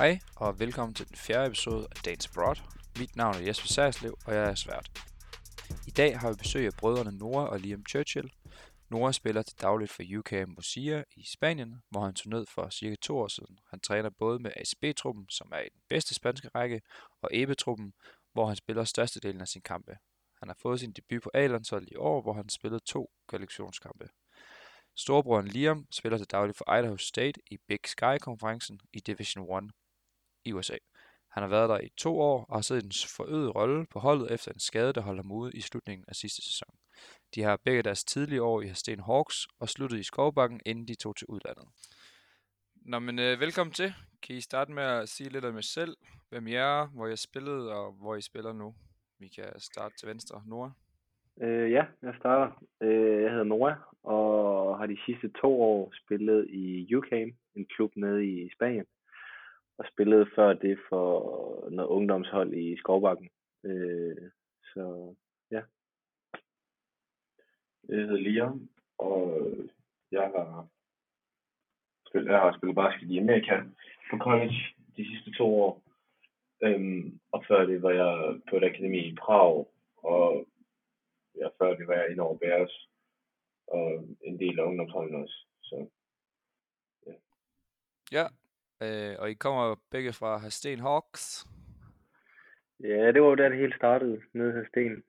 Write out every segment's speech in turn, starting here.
Hej og velkommen til den fjerde episode af Dagens Broad. Mit navn er Jesper Sarslev, og jeg er svært. I dag har vi besøg af brødrene Nora og Liam Churchill. Nora spiller til dagligt for UK Mozilla i Spanien, hvor han tog ned for cirka 2 år siden. Han træner både med ASB-truppen, som er i den bedste spanske række, og EB-truppen, hvor han spiller størstedelen af sine kampe. Han har fået sin debut på Alanshold i år, hvor han spillede 2 kvalifikationskampe. Storebroren Liam spiller til dagligt for Idaho State i Big Sky-konferencen i Division 1 i USA. Han har været der i 2 år og har siddet i en forøget rolle på holdet efter en skade, der holdt ham ude i slutningen af sidste sæson. De har begge deres tidlige år i Hadsten Hawks og sluttede i Skovbakken, inden de tog til udlandet. Nå, men velkommen til. Kan I starte med at sige lidt om jer selv, hvem I er, hvor I spillede og hvor I spiller nu? Vi kan starte til venstre. Nora? Jeg starter. Jeg hedder Nora og har de sidste 2 år spillet i UCAM, en klub nede i Spanien. Og spillede før det for noget ungdomshold i Skovbakken. Jeg hedder Liam, og jeg har spillet basket i Amerika på college de sidste 2 år. Og før det var jeg på et akademi i Prag, og før det var jeg inde over Bærs, og en del af ungdomsholden også. Så, ja. Og I kommer begge fra Hadsten Hawks. Ja, det var jo der, det hele startede, nede i Hadsten.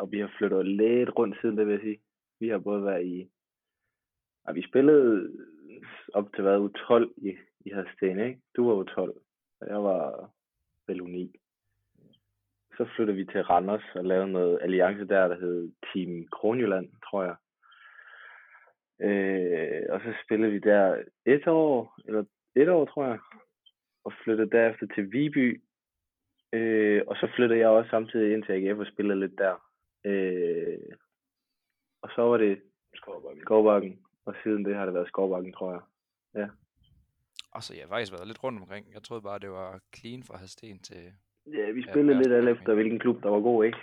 Og vi har flyttet lidt rundt siden, det vil jeg sige. Vi har både været i... Ja, vi spillede op til U12 i Hadsten, ikke? Du var U12, og jeg var vel U9. Så flyttede vi til Randers og lavede noget alliance der hed Team Kronjylland, tror jeg. Og så spillede vi der et år, tror jeg, og flyttede derefter til Viby, og så flyttede jeg også samtidig ind til AGF og spillede lidt der, og så var det Skovbakken, og siden det har det været Skovbakken, tror jeg, ja. Altså, jeg har faktisk været lidt rundt omkring, jeg troede bare, det var clean fra Hadsten til... Ja, vi spillede lidt alt efter, hvilken klub der var god, ikke?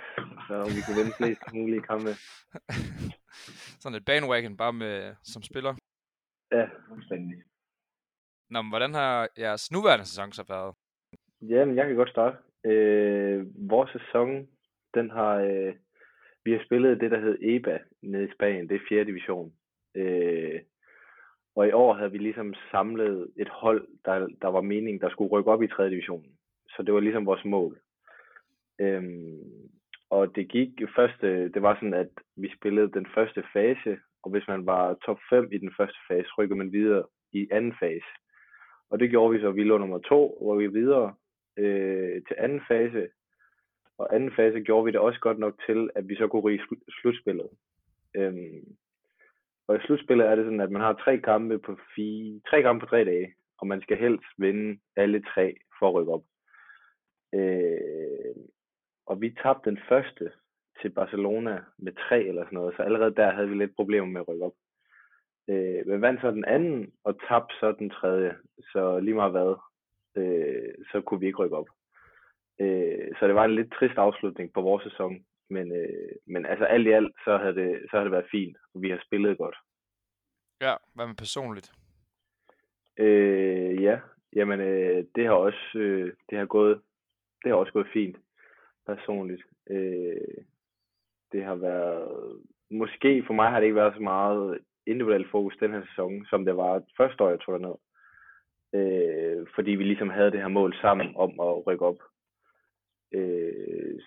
Så vi kunne vinde flest mulige kampe. Sådan et bandwagon, bare med som spiller. Ja, fuldstændig. Nå, men hvordan har jeres nuværende sæson så været? Jamen, jeg kan godt starte. Vores sæson, den har... vi har spillet det, der hed EBA nede i Spanien. Det er 4. division. Og i år havde vi ligesom samlet et hold, der var meningen, der skulle rykke op i 3. divisionen. Så det var ligesom vores mål. Og det gik først, det var sådan, at vi spillede den første fase, og hvis man var top 5 i den første fase, rykkede man videre i anden fase. Og det gjorde vi så, vi lå nummer 2, hvor vi videre til anden fase. Og anden fase gjorde vi det også godt nok til, at vi så kunne ryge slutspillet. Og i slutspillet er det sådan, at man har 3 kampe på 3 kampe på 3 dage, og man skal helst vinde alle 3 for at rykke op. Og vi tabte den første til Barcelona med 3 eller sådan noget, så allerede der havde vi lidt problemer med at rykke op. Men vandt så den anden og tabte så den tredje, så lige meget hvad, så kunne vi ikke rykke op. Så det var en lidt trist afslutning på vores sæson, men altså alt i alt, så havde det været fint, og vi har spillet godt. Ja, hvad med personligt? Det har også gået fint, personligt. Det har været... Måske for mig har det ikke været så meget individuelt fokus den her sæson, som det var første år, jeg tog derned. Fordi vi ligesom havde det her mål sammen om at rykke op.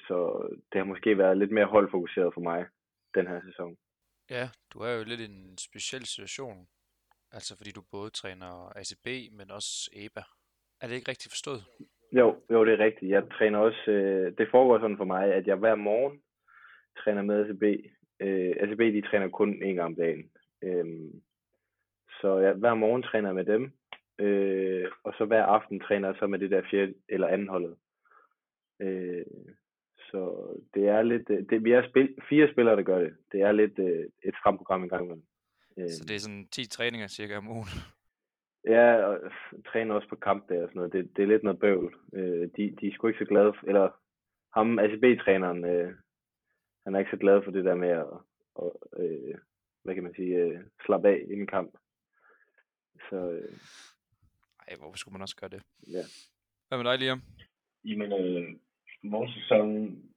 Så det har måske været lidt mere holdfokuseret for mig den her sæson. Ja, du er jo lidt i en speciel situation. Altså fordi du både træner ACB, men også EBA. Er det ikke rigtigt forstået? Jo, det er rigtigt. Jeg træner også, det foregår sådan for mig, at jeg hver morgen træner med ACB. ACB, de træner kun 1 gang om dagen. Så jeg hver morgen træner med dem, og så hver aften træner jeg så med det der 4. eller anden holdet. Så det er lidt, vi er 4 spillere, der gør det. Det er lidt et stramt program i gang med. Så det er sådan 10 træninger cirka om ugen? Ja, og træner også på kampdage og sådan noget. Det er lidt noget bøvl. De er sgu ikke så glade for, eller ham, ACB-træneren, han er ikke så glad for det der med at slappe af inden kamp. Så Ej, hvorfor skulle man også gøre det? Ja. Hvad med dig, Liam? Jamen, vores sæson...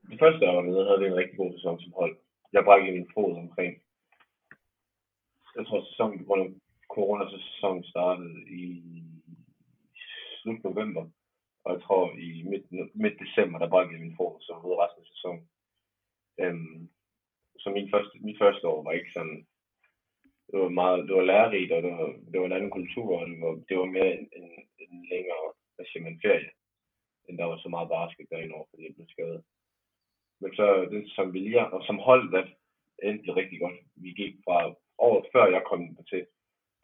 Det første år dernede havde vi en rigtig god sæson som hold. Jeg brækkede min fod omkring. Jeg tror, sæsonen på grund af coronasæsonen startede i slut november. Og jeg tror, i midt december, der brækkede min fod, så ud af resten af sæsonen. Så mit første år var ikke sådan... Det var meget, det var lærerigt, og det var en anden kultur, og det var mere en længere, hvad siger man, ferie, end der var så meget basket derindenover, fordi jeg blev skadet. Men så det som vi lige, og som hold, der endte rigtig godt. Vi gik fra året før jeg kom til,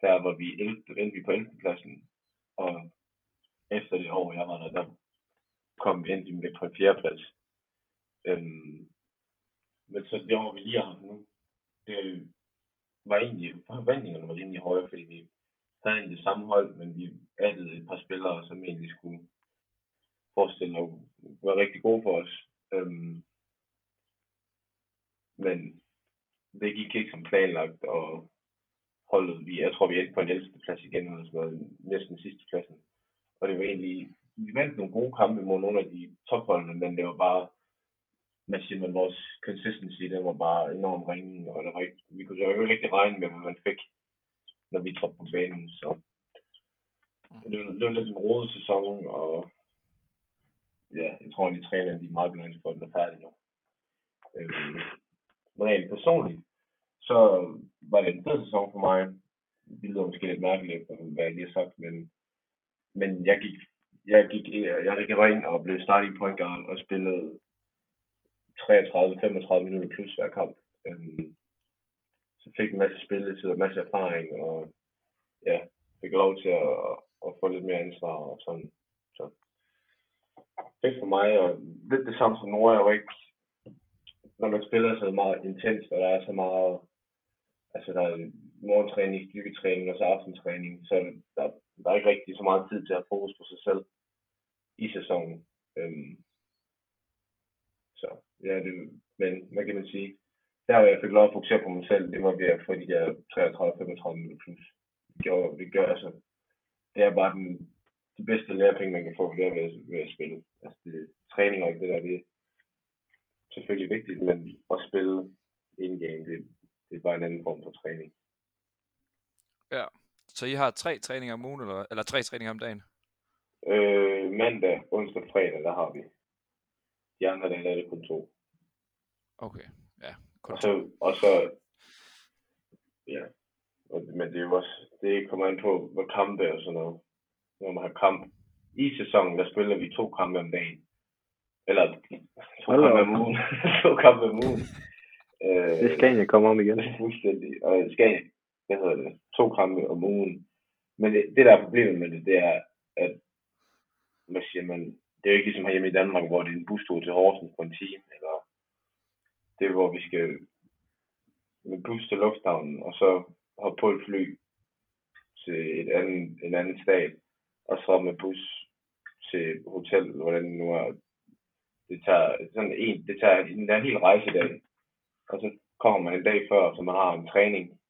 der hvor vi endte på 11. pladsen, og efter det år jeg var der kom vi endte med på 4. plads. Men så det år vi lige har nu, det var egentlig, forventningerne var rimelig høje, fordi vi havde egentlig det samme hold, men vi addede et par spillere, som egentlig skulle forestille at være rigtig gode for os. Men det gik ikke som planlagt, og holdet, jeg tror vi endte på en 11. plads igen, eller sådan noget, næsten sidste pladsen. Og det var egentlig, vi vandt nogle gode kampe mod nogle af de topholdene, men det var bare, man siger, at vores consistency, den var bare enormt ringe, og vi kunne jo ikke rigtig regne med, hvad man fik, når vi trådte på banen, så det var lidt en rodet sæson, og ja, jeg tror, at de trænerne, de er meget glade for, at den er færdig nu. Men rent personligt, så var det en fed sæson for mig. Det lyder måske lidt mærkeligt, hvad jeg lige har sagt, men jeg gik ind og blev starting point guard og spillede 33-35 minutter plus hver kamp. Så fik en masse spilletid og en masse erfaring, og ja, fik lov til at få lidt mere ansvar og sådan. Så fedt for mig, og lidt det samme som Nora, jeg var ikke, når man spiller, så er det meget intenst, og der er så meget, altså der er morgentræning, styrketræning og så aftentræning, så der er ikke rigtig så meget tid til at fokus på sig selv i sæsonen. Så ja, det, men hvad kan man sige, der hvor jeg fik lov at fokusere på mig selv, det var ved at få de der 33-35 minutter plus. Det gør altså, det er bare de bedste lærepenge, man kan få ved at spille. Altså det, træning og ikke det der, det er selvfølgelig vigtigt, men at spille in-game, det er bare en anden form for træning. Ja, så I har 3 træninger om ugen, eller 3 træninger om dagen? Mandag, onsdag og fredag, der har vi. De andre dage, der er det kun 2. Okay, ja. Og så, ja. Men det er jo også, det kommer an på, hvor kampe er og sådan noget. Når man har kamp i sæsonen, der spiller vi 2 kampe om dagen. Eller 2 kampe om ugen. 2 kampe om ugen. Det skal jeg komme om igen. Fuldstændig. Og Skania, hvad hedder det? 2 kampe om ugen. Men det der er problemet med det, det er, at, hvad siger man, det er jo ikke ligesom herhjemme i Danmark, hvor det er en bustur til Horsens på en time, eller det er, hvor vi skal med bus til lufthavnen, og så hoppe på et fly til en anden stat, og så med bus til hotel, hvordan det nu er. Det tager en hel rejsedag, og så kommer man en dag før, så man har en træning,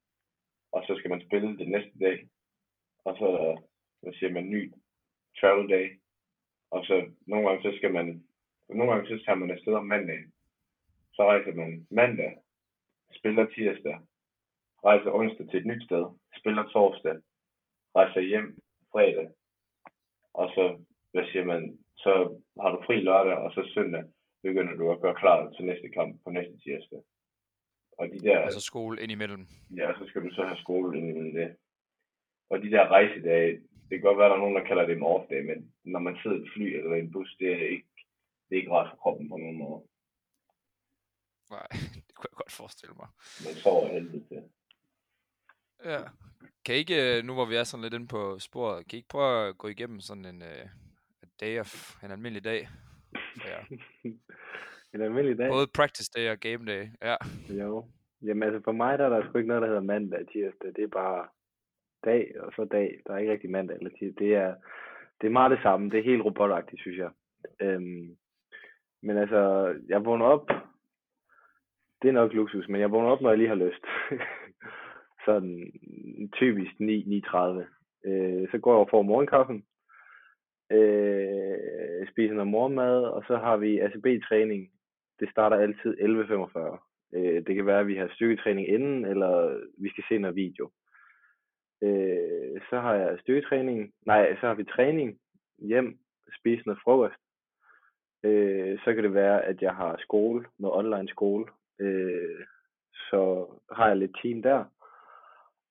og så skal man spille den næste dag, og så er der, siger man, ny travel day. Og så nogle gange så tager man afsted om mandag. Så rejser man mandag, spiller tirsdag, rejser onsdag til et nyt sted, spiller torsdag, rejser hjem fredag. Og så, hvad siger man, så har du fri lørdag, og så søndag begynder du at gøre klar til næste kamp på næste tirsdag. Og de der... Altså skole ind imellem. Ja, så skal du så have skole ind imellem det. Og de der rejsedage, det kan godt være, at der er nogen, der kalder det en off-day, men når man sidder i et fly eller i en bus, det er ikke rart for kroppen på nogen måde. Nej, det kunne jeg godt forestille mig. Man sover heldigt til. Ja. Kan I ikke, nu hvor vi er sådan lidt inde på sporet, kan I ikke prøve at gå igennem sådan en almindelig dag? Ja. En almindelig dag? Både practice day og game day, ja. Jo. Jamen altså for mig, der er der sgu ikke noget, der hedder mandag, tirsdag. Det er bare... dag, og så dag. Der er ikke rigtig mandag eller tid. Det er meget det samme. Det er helt robotagtigt, synes jeg. Men altså, jeg vågner op. Det er nok luksus, men jeg vågner op, når jeg lige har lyst. Sådan typisk 9-9:30. Så går jeg over for morgenkaffen. spise noget morgenmad, og så har vi ACB-træning. Det starter altid 11.45. Det kan være, at vi har styrketræning inden, eller vi skal se noget video. Så har jeg styrketræning. Nej, så har vi træning hjem, spise noget frokost. Så kan det være, at jeg har skole, noget online skole. Så har jeg lidt team der.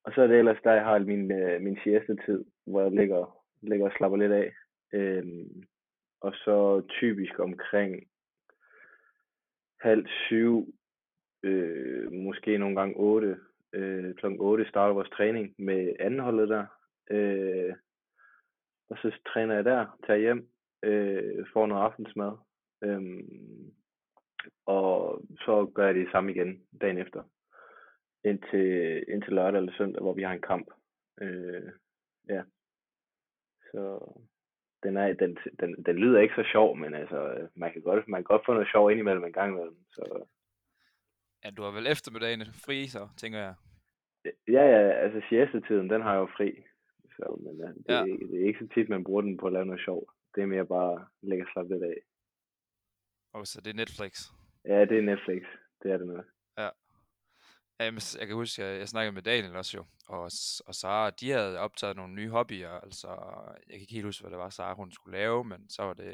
Og så er det ellers, der jeg har min siestetid, hvor jeg ligger og slapper lidt af. Og så typisk omkring 6:30, måske nogle gange 8. Klokken 8 starter vores træning med andenholdet der. Og så træner jeg der, tager hjem, får noget aftensmad. Og så gør jeg det samme igen dagen efter. Indtil lørdag eller søndag, hvor vi har en kamp. Ja. Så den lyder ikke så sjov, men altså, man kan godt få noget sjov indimellem en gang imellem. Så. Ja, du har vel eftermiddagen fri, så tænker jeg. Ja, altså siestetiden, den har jeg jo fri. Så, men det er ikke så tit, man bruger den på at lave noget sjov. Det er mere bare lægge og slappe lidt af. Og så det er Netflix. Ja, det er Netflix. Det er det noget. Ja. Jeg kan huske, at jeg snakkede med Daniel også jo, og Sara, de havde optaget nogle nye hobbyer, altså, jeg kan ikke helt huske, hvad det var, Sara hun skulle lave, men så var det,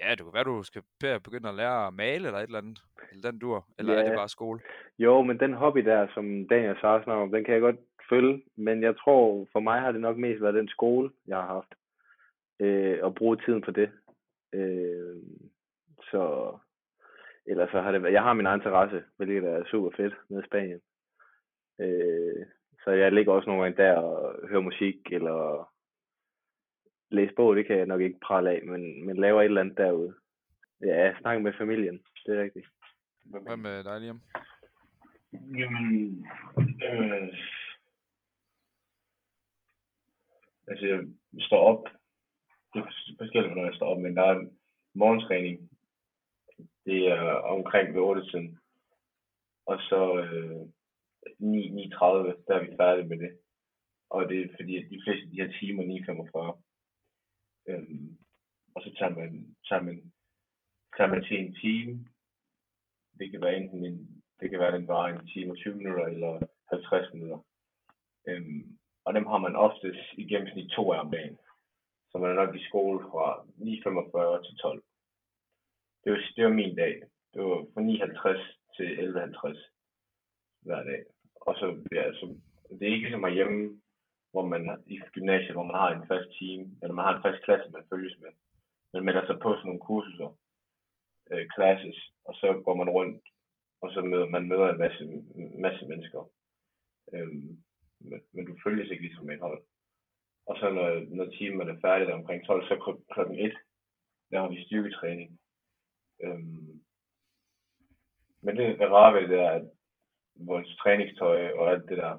ja, det kunne være, du skal begynde at lære at male, eller et eller andet, eller den dur, eller ja. Er det bare skole? Jo, men den hobby der, som Daniel og Sara snakker om, den kan jeg godt følge, men jeg tror, for mig har det nok mest været den skole, jeg har haft, og bruge tiden på det, så... Ellers så har det været, jeg har min egen terrasse, hvilket er super fedt nede i Spanien. Så jeg ligger også nogle gange der og hører musik eller læser bog, det kan jeg nok ikke prale af, men laver et eller andet derude. Ja, snakker med familien, det er rigtigt. Hvad med dig, Liam? Jamen, altså jeg står op, det er forskelligt, når jeg står op, men der er morgentræning. Det er omkring ved 8-tiden. Og så 9:30, der er vi færdige med det. Og det er fordi, at de fleste af de her timer 9:45. Og så tager man til en time. Det kan være enten den var en time og 20 minutter eller 50 minutter. Og dem har man oftest i gennemsnit 2 af om dagen. Så man er nok i skole fra 9:45 til 12. Det var min dag. Det var fra 9:50 til 11:50 hver dag. Og så, ja, så det er ikke ligesom herhjemme, hvor man i gymnasiet, hvor man har en fast time, eller man har en fast klasse, man følges med. Man melder sig på sådan nogle kurser, classes, og så går man rundt, og så møder en masse mennesker. Men du følges ikke ligesom med et hold. Og så når timen er færdig der omkring 12, så klokken 1, der har vi styrketræning. Men det rare ved det er, at vores træningstøj og alt det der,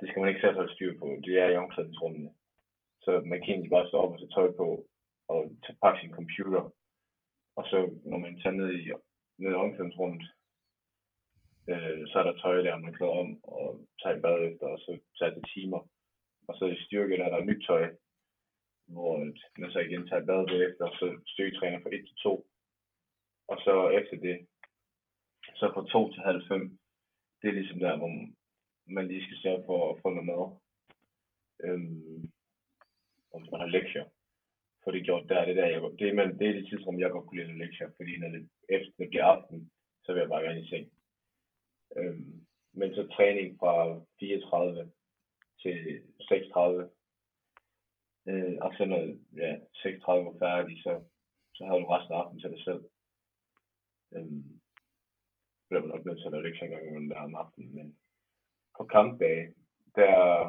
det skal man ikke selv holde styr på. Det er i omklædningsrummene. Så man kan egentlig bare stå op og tage tøj på og pakke sin computer. Og så når man tager ned i omklædningsrummet, så er der tøj der, man klæder om og tager i bad efter, og så tager det timer. Og så i styrke, der er der nyt tøj, hvor man så igen tager i bad efter, og så styrketræner fra 1 til 2. Og så efter det, så fra 2 til 4:30, det er ligesom der, hvor man lige skal sørge for at få noget mad. Og hvis man har lektier, for det er gjort der, det er det tidsrum, jeg godt kunne lide lektier, fordi når det efter bliver aften, så vil jeg bare gerne i seng. Men så træning fra 4:30 til 6:30, og så når 6:30 var færdig, så havde du resten af aftenen til dig selv. Bliver man nok nødt til at lave lektier engang der om aftenen, men på kampdage, der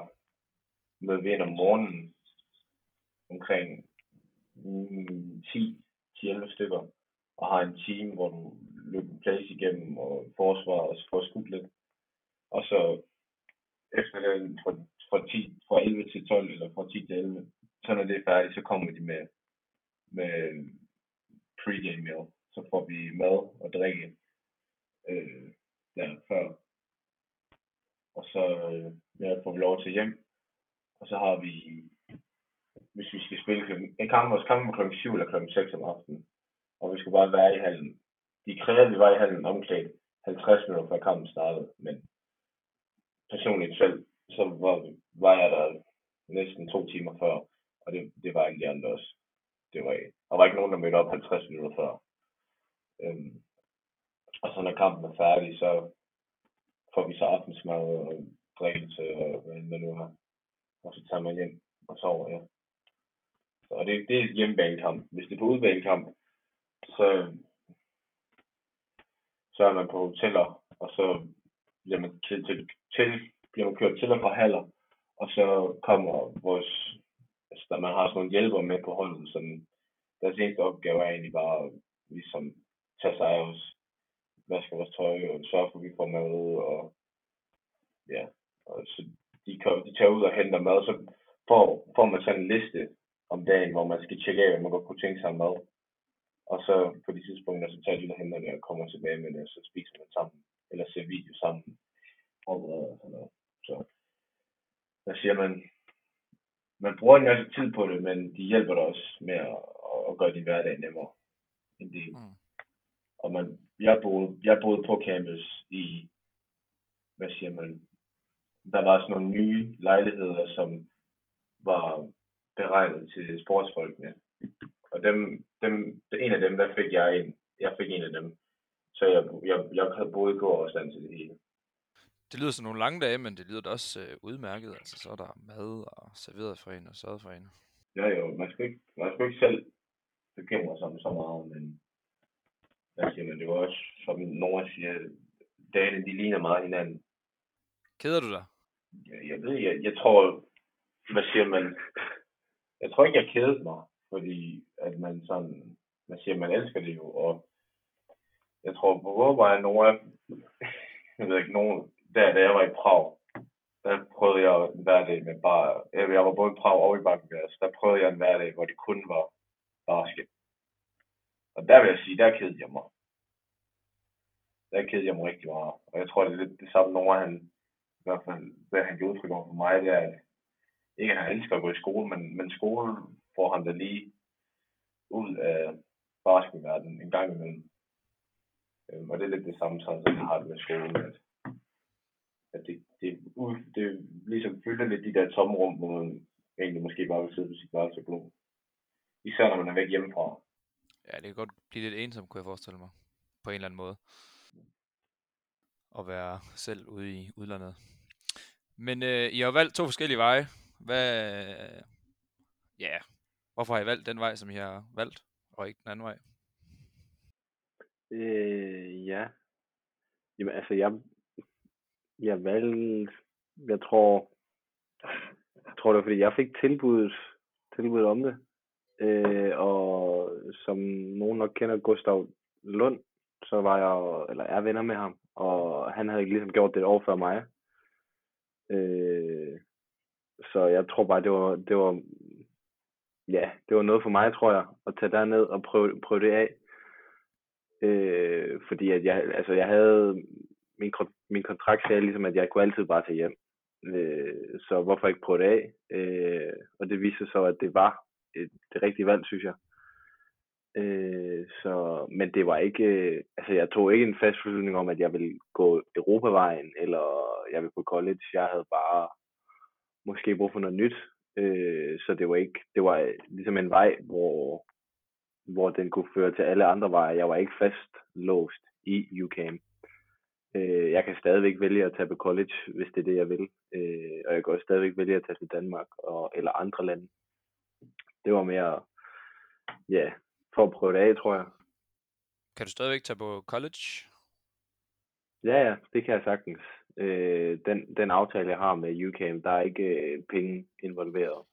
møder vi ind om morgenen omkring 10-11 stykker, og har en time, hvor du løber plads igennem og forsvar og får skudt lidt. Og så efter det fra 11 til 12 eller fra 10 til 11, så når det er færdigt, så kommer de med pregame meal. Så får vi mad og drikke der før. Og så får vi lov til hjem. Og så har vi hvis vi skal spille klokken. Vores kamp var klokken 7 eller klokken 6 om aftenen, og vi skulle bare være i hallen. De krævede, vi var i hallen omklædt 50 minutter før kampen startede, men personligt selv, så var jeg der næsten 2 timer før, og det var ikke de andre også. Der var ikke nogen, der mødte op 50 minutter før. Og så når kampen er færdig, så får vi så aftensmad og drikkelse og hvad der nu er. Og så tager man hjem og sover, ja. Og det er et hjemmebanekamp. Hvis det er på udbanekamp, så er man på hoteller, og så bliver man kørt til og fra haller, og så kommer vores... Altså, man har sådan nogle hjælpere med på holdet, som deres eneste opgave er egentlig bare at ligesom tage sig af os, vaske vores tøj og sørge for, at vi får mad og ja, og så de tager ud og henter mad, og så får man sådan en liste om dagen, hvor man skal tjekke af, hvad man godt kunne tænke sig mad. Og så på de tidspunkter, så tager de ud og henter det og kommer tilbage med det, og så spiser man sammen, eller ser video sammen, og sådan noget. Så hvad siger man? Man bruger en masse tid på det, men de hjælper dig også med at gøre din hverdag nemmere end det. Mm. Og jeg boede på campus i, hvad siger man, der var sådan nogle nye lejligheder, som var beregnet til sportsfolkene. Og en af dem, der fik jeg en. Jeg fik en af dem. Så jeg havde boet i går også til det hele. Det lyder som nogle lange dage, men det lyder da også udmærket. Altså, så er der mad og serveret for en og sørget for en. Ja, jo. Man skal ikke selv bekymre sig om så meget, men jeg siger, men det var også, som Nora siger, dagene, de ligner meget hinanden. Keder du dig? Jeg ved, jeg tror, hvad siger man? Jeg tror ikke, jeg kedede mig, fordi at man sådan, man siger, man elsker det jo, og jeg tror, på hvorvej Nora, jeg ved ikke, nogen, da jeg var i Prag, der prøvede jeg en hverdag med bare, jeg var både i Prag og i Bærs, der prøvede jeg en hverdag, hvor det kun var basket. Og der vil jeg sige, der kedede jeg mig. Der kedede jeg mig rigtig meget. Og jeg tror, det er lidt det samme, Nora, i hvert fald, hvad han gjorde udtryk over for mig, det er, at ikke at han elsker at gå i skole, men skolen får ham da lige ud af basketballverdenen en gang imellem. Og det er lidt det samme, som jeg har det med skolen, at det ligesom fylder lidt de der tomrum, hvor man egentlig måske bare vil sidde på sit værelse og glo. Især når man er væk hjemmefra. Ja, det kan godt blive lidt ensom, kunne jeg forestille mig, på en eller anden måde, at være selv ude i udlandet. Men I har valgt 2 forskellige veje. Hvorfor har I valgt den vej, som I har valgt, og ikke den anden vej? Jamen altså, jeg valgte, jeg tror det var, fordi jeg fik tilbuddet om det. Og som nogen nok kender Gustav Lund, så var jeg, eller er venner med ham, og han havde ikke ligesom gjort det over før mig. Så jeg tror bare, det var noget for mig, tror jeg, at tage derned og prøve det af. Fordi at jeg havde min kontrakt sagde ligesom, at jeg kunne altid bare tage hjem. Så hvorfor ikke prøve det af? Og det viste sig så, at det var det rigtige valg, synes jeg. Men det var ikke... jeg tog ikke en fast beslutning om, at jeg ville gå Europavejen, eller jeg ville på college. Jeg havde bare måske brug for noget nyt. Så det var ikke... Det var ligesom en vej, hvor den kunne føre til alle andre veje. Jeg var ikke fastlåst i UCAM. Jeg kan stadigvæk vælge at tage på college, hvis det er det, jeg vil. Og jeg kan også stadigvæk vælge at tage til Danmark eller andre lande. Det var mere, for at prøve det af, tror jeg. Kan du stadigvæk tage på college? Ja, det kan jeg sagtens. Den aftale, jeg har med UCAM, der er ikke penge involveret.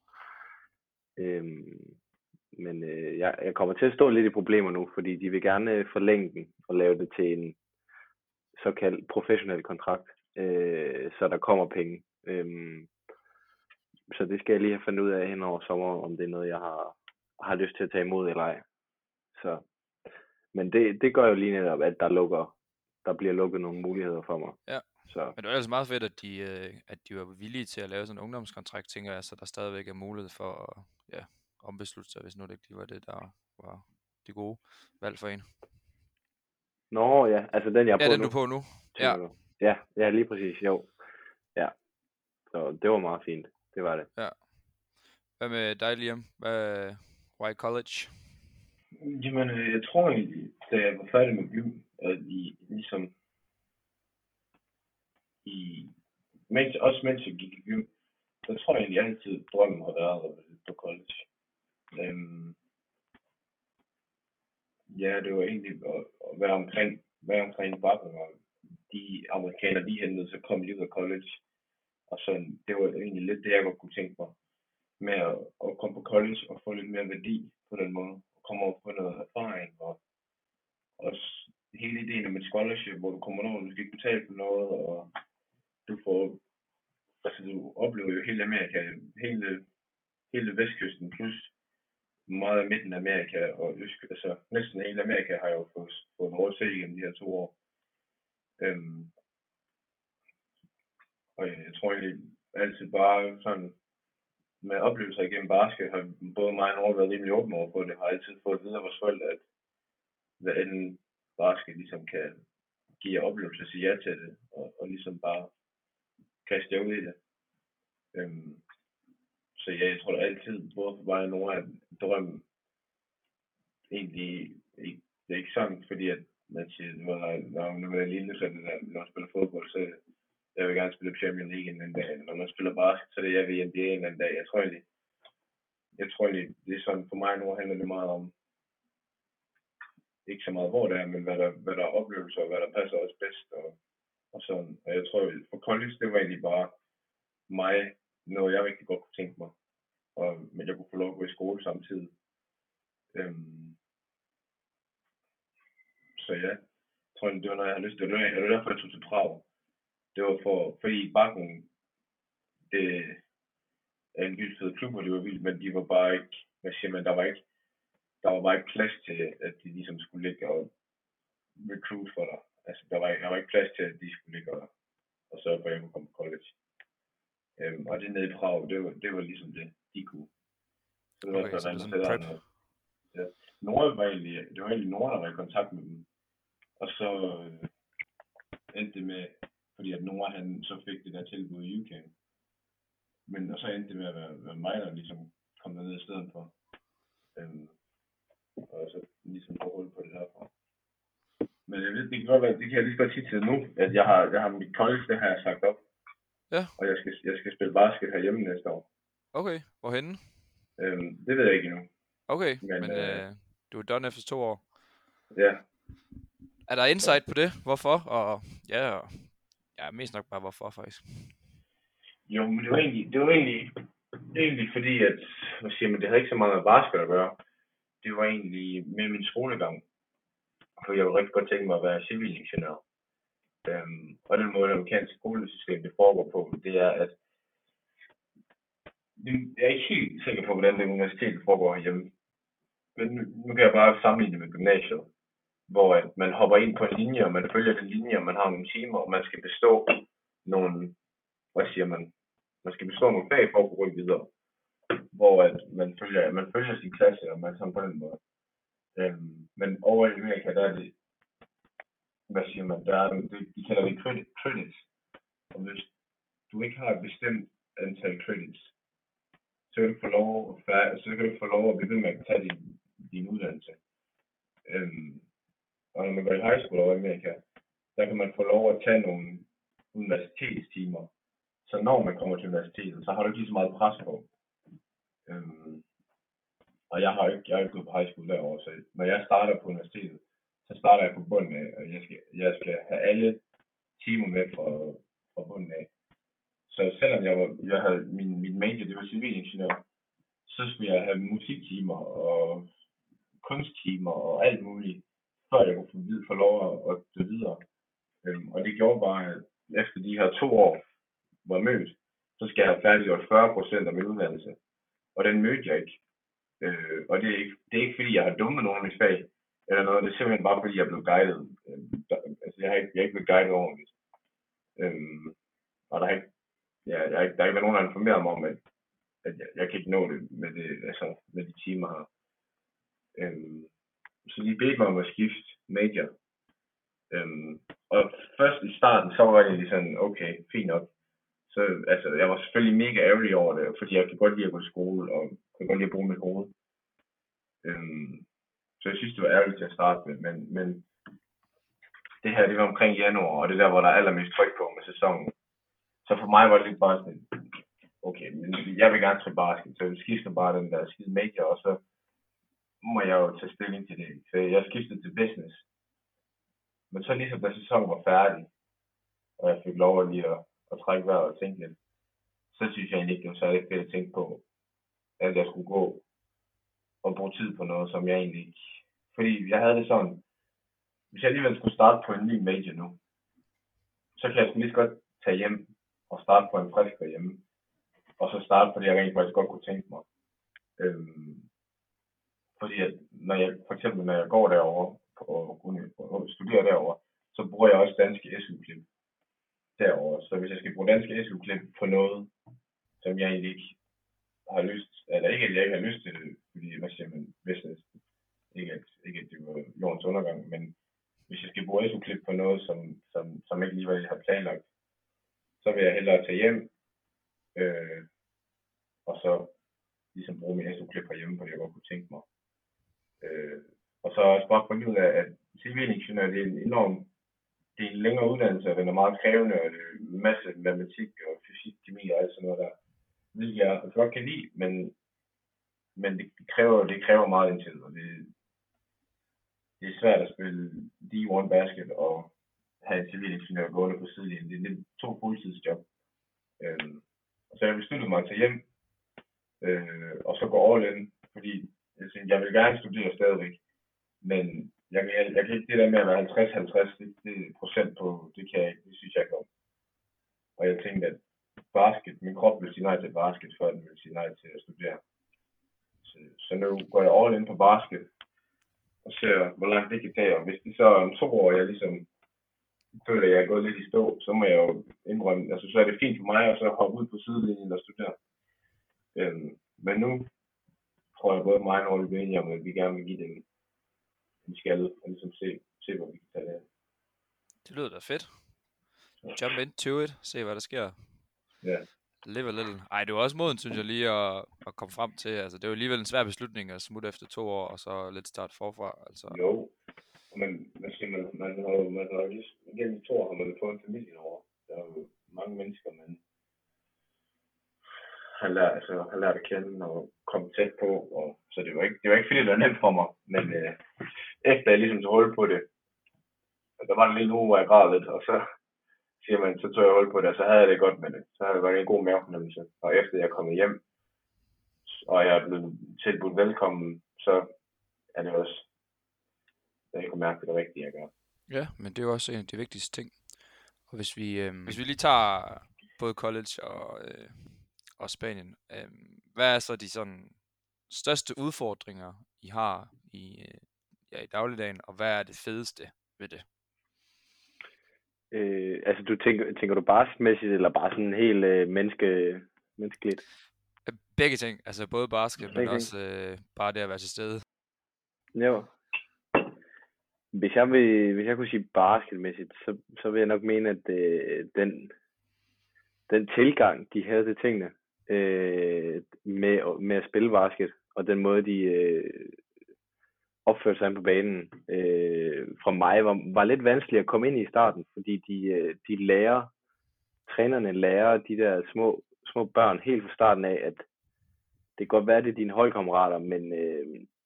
Jeg kommer til at stå lidt i problemer nu, fordi de vil gerne forlænge den og lave det til en såkaldt professionel kontrakt, så der kommer penge. Så det skal jeg lige have fundet ud af hen over sommeren, om det er noget, jeg har lyst til at tage imod eller ej. Så. Men det gør jo lige netop, at der bliver lukket nogle muligheder for mig. Ja, så. Men det er altså meget fedt, at de var villige til at lave sådan en ungdomskontrakt, tænker jeg, så der stadigvæk er mulighed for at ombeslutte sig, hvis nu det ikke lige var det, der var det gode valg for en. Nå ja, altså den jeg er på nu. Ja, den du er på nu. Ja, ja, lige præcis, jo. Ja, så det var meget fint, det var det. Ja. Hvad med dig, Liam? Why college? Jamen, jeg tror egentlig, da jeg var færdig med gym, at I ligesom i, også mens jeg gik i gym, så tror jeg egentlig altid, drømmen har været at være på college. Ja, det var egentlig at være omkring Barcelona. De amerikanere, de hentede, så kom lige ud af college. Og sådan, det var egentlig lidt det, jeg godt kunne tænke mig. Med at komme på college og få lidt mere værdi på den måde. Og komme over på noget erfaring. Og også hele ideen om et scholarship, hvor du kommer over, du skal ikke betale for noget. Og du får, altså du oplever jo hele Amerika, hele Vestkysten plus meget af midten af Amerika og øst, altså næsten hele Amerika har jeg jo fået en råd til igennem de her 2 år. Og jeg tror egentlig altid bare sådan, med oplevelser igennem basket, har både mig og Nora været rimelig åbne over på det. Jeg har altid fået at vide af vores forældre, at hvad end basket ligesom kan give oplevelser, sige ja til det, og ligesom bare kaste jer ud i det. Så ja, jeg tror da altid, både for mig og Nora, at drømmen egentlig det er ikke sådan, fordi at man siger, når man er lille, så er det der, når man spiller fodbold, så jeg vil gerne spille Champions League en anden dag. Når man spiller basket, så er det jeg vil NBA en anden dag. Jeg tror egentlig, det er sådan, for mig nu handler det meget om, ikke så meget hvor det er, men hvad der er oplevelser, og hvad der passer os bedst, og sådan. Og jeg tror, for college, det var egentlig bare mig, noget jeg rigtig godt kunne tænke mig, men jeg kunne få lov at gå i skole samtidig. Så ja, jeg tror det var noget, jeg havde lyst til. Det var derfor, jeg tog til Prag. Det var fordi Bakken, det er en vildt fed klub, og det var vildt, men de var bare ikke, hvad siger man, der var bare ikke plads til, at de ligesom skulle ligge og recruit for dig. Altså, der var ikke plads til, at de skulle ligge og sørge for, at jeg kunne komme på college. Og det nede i Prag, det var ligesom det, de kunne. Så det var okay, sådan en prep. Ja. Det var egentlig Nora, der var i kontakt med dem. Og så endte det med, fordi at Nora, han så fik det der tilbud i UCAM. Men og så endte det med at være mig, der ligesom kom ned i stedet for. Og så ligesom få hul på det herfra. Men jeg ved, det kan godt være, det kan jeg lige godt sige til nu, at jeg har mit college, det har jeg sagt op. Ja. Og jeg skal spille basket herhjemme næste år. Okay, hvorhenne? Det ved jeg ikke endnu. Okay, men du er done efter 2 år. Ja. Er der insight på det? Hvorfor? Og mest nok bare hvorfor faktisk. Jo, men det var egentlig fordi, at hvad siger man, det havde ikke så meget med basket at gøre. Det var egentlig med min skolegang. For jeg ville rigtig godt tænke mig at være civilingeniør. Og den måde, det amerikanske skolesystem det foregår på, det er, at jeg er ikke helt sikker på, hvordan det universitet foregår herhjemme. Men nu kan jeg bare sammenligne med gymnasiet, hvor at man hopper ind på en linje, og man følger den linje, og man har nogle timer, og man skal bestå nogle, hvad siger man, man skal bestå nogle fag for at kunne rykke videre, hvor at man følger sin klasse, og man sammen på den måde. Men over i Amerika, der er det, hvad siger man, der er, de kalder det credits, og hvis du ikke har et bestemt antal credits, så kan du få lov at blive ved med at tage din uddannelse. Og når man går i high school over i Amerika, der kan man få lov at tage nogle universitetstimer, så når man kommer til universitetet, så har du ikke lige så meget pres på. Og jeg har ikke gået på high school derovre, så når jeg starter på universitetet, så starter jeg på bunden af, og jeg skal have alle timer med fra bunden af. Så selvom jeg havde min major, det var civilingeniør, så skulle jeg have musiktimer og kunsttimer og alt muligt, før jeg kunne få lov at gå videre. Og det gjorde bare, at efter de her 2 år var mødt, så skal jeg have færdiggjort 40% af min uddannelse. Og den mødte jeg ikke. Og det er ikke fordi, jeg har dummet nogen af mine fag, eller noget, det er simpelthen bare fordi, jeg blev guidet. Altså, jeg er ikke blevet guidet ordentligt. Og der har ikke været nogen, der informerer mig om, at at jeg kan ikke nå det med, det, altså, med de timer her. Så de bedte mig om at skifte major. Og først i starten, så var jeg sådan, okay, fint nok. Så, altså, jeg var selvfølgelig mega ærgerlig over det, fordi jeg kan godt lide at gå i skole, og kan godt lide at bruge mit hoved. Så jeg synes, det var ærgerligt til at starte med, men det her, det var omkring januar, og det der, hvor der er allermest tryk på med sæsonen. Så for mig var det lidt bare sådan, okay, men jeg vil gerne spille basket, så jeg skifter bare den der skide major, og så må jeg jo tage stilling til det. Så jeg skiftede til business. Men så ligesom da sæsonen var færdig, og jeg fik lov at lige at trække vejret og tænke lidt, så synes jeg egentlig ikke, det var særlig fedt at tænke på, at jeg skulle gå og bruge tid på noget, som jeg egentlig ikke... Fordi jeg havde det sådan, hvis jeg alligevel skulle starte på en ny major nu, så kan jeg sgu lige så godt tage hjem og starte på en frisk derhjemme, og så starte på det, jeg rent faktisk godt kunne tænke mig. Fordi at når jeg, for eksempel når jeg går derovre, og studerer derovre, så bruger jeg også danske SU-klip derovre. Så hvis jeg skal bruge danske SU-klip på noget, som jeg egentlig ikke har lyst, eller ikke at jeg ikke har lyst til det, fordi hvad siger man, business, ikke at det var jordens undergang, men hvis jeg skal bruge SU-klip på noget, som ikke lige var jeg har planlagt, så vil jeg hellere tage hjem, og så ligesom bruge min SU-klip herhjemme, fordi jeg godt kunne tænke mig. Og så også bare fundet ud af, at civilingeniør, det er en længere uddannelse, og den er meget krævende, og det er en masse matematik og fysik, kemi og alt sådan noget der. Det jeg godt kan lide, men det kræver meget indtil, og det er svært at spille D1 basket og have en civilingeniør gående på sidelinjen. Det er to fuldtidsjob. Så jeg besluttede mig til hjem, og så gå all in, fordi jeg vil gerne studere stadigvæk. Men jeg kan ikke det der med at være 50-50% på, det kan jeg ikke, det synes jeg ikke om. Og jeg tænkte, at basket, min krop vil sige nej til basket, før den vil sige nej til at studere. Så nu går jeg all in på basket, og ser, hvor langt det kan tage. Og hvis det så om 2 år, jeg ligesom føler, at jeg er gået lidt i stå, så må jeg jo indrømme, altså så er det fint for mig, og så hoppe ud på sidelinjen og studere. Men nu tror jeg både mig og Norge Venier, at vi gerne vil give den vi skal ligesom se hvor vi kan tage det. Det lyder da fedt. Jump into it, se hvad der sker. Ja. Yeah. Live a little. Ej, det var også moden, synes jeg lige at komme frem til. Altså, det var alligevel en svær beslutning at smutte efter 2 år, og så lidt start forfra. Altså. Jo, men man har jo lige gennem 2 år, har man fået en familie over. Der er jo mange mennesker, man har lært at kende og komme tæt på, og så det var ikke fordi, det var nemt for mig, men efter jeg ligesom tog hul på det, og der var en lille uge, hvor jeg græd lidt, og så siger man, så tog jeg hul på det, og så havde jeg det godt med det, så havde jeg godt en god mavefornemmelse, og efter jeg er kommet hjem, og jeg er blevet tilbudt velkommen, så er det også, at jeg kan mærke, det er rigtigt, jeg gør. Ja, men det er også en af de vigtigste ting, og hvis vi lige tager både college og Spanien. Hvad er så de sådan største udfordringer, I har i dagligdagen, og hvad er det fedeste ved det? Altså du tænker du basketmæssigt, eller bare sådan helt menneskeligt? Begge ting, altså både basket, men også bare det at være til stede. Jo. Hvis jeg kunne sige basketmæssigt, så vil jeg nok mene, at den tilgang, de havde til tingene, med at spille basket, og den måde, de opførte sig ind på banen, fra mig var lidt vanskelig at komme ind i starten, fordi trænerne lærer de der små børn helt fra starten af, at det kan godt være, det er dine holdkammerater, men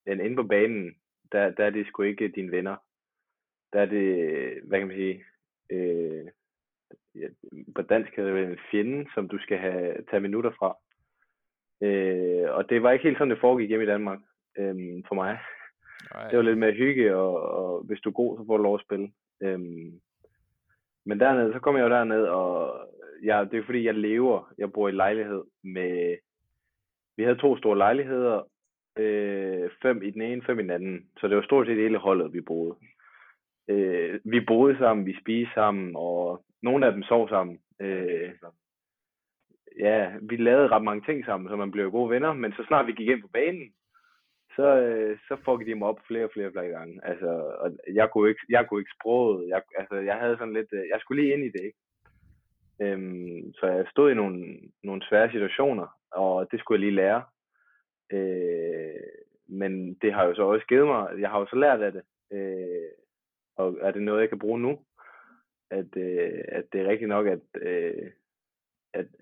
inde på banen, der er det sgu ikke dine venner. Der er det, hvad kan man sige, på dansk kan det være en fjende, som du skal tage minutter fra. Og det var ikke helt sådan, det foregik hjemme i Danmark, for mig. Nej. Det var lidt mere hygge, og hvis du er god, så får du lov at spille. Men dernede, så kom jeg jo derned, og det er fordi, jeg bor i lejlighed med... Vi havde 2 store lejligheder, 5 i den ene, 5 i den anden. Så det var stort set hele holdet, vi boede. Vi boede sammen, vi spiste sammen, og nogle af dem sov sammen. ja, vi lavede ret mange ting sammen, så man blev gode venner, men så snart vi gik ind på banen, så fuckede de mig op flere gange. Altså, og jeg kunne ikke sproget. Jeg havde sådan lidt, jeg skulle lige ind i det, ikke? Så jeg stod i nogle svære situationer, og det skulle jeg lige lære. Men det har jo så også givet mig, jeg har jo så lært af det, og er det noget, jeg kan bruge nu? At det er rigtigt nok,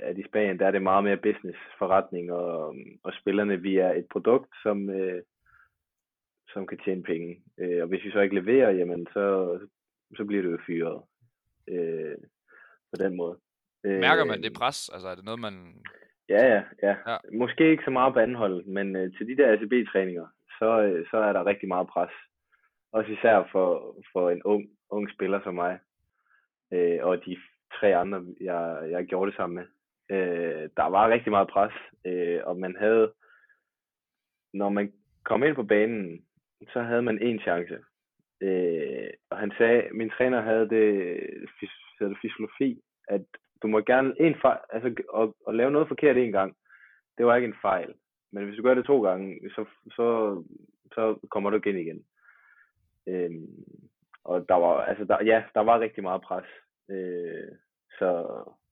at i Spanien, der er det meget mere businessforretning, og spillerne, vi er et produkt, som kan tjene penge. Og hvis vi så ikke leverer, jamen, så bliver det jo fyret på den måde. Mærker man det pres? Altså, er det noget, man... Ja. Måske ikke så meget på anholdet, men til de der ACB-træninger, så er der rigtig meget pres. Også især for en ung spiller som mig. Og de tre andre, jeg gjorde det sammen med. Der var rigtig meget pres, og man havde, når man kom ind på banen, så havde man en chance. Og han sagde, min træner havde det fysiologi, at du må gerne en fejl, altså at lave noget forkert en gang, det var ikke en fejl. Men hvis du gør det 2 gange, så kommer du igen. Og der var rigtig meget pres.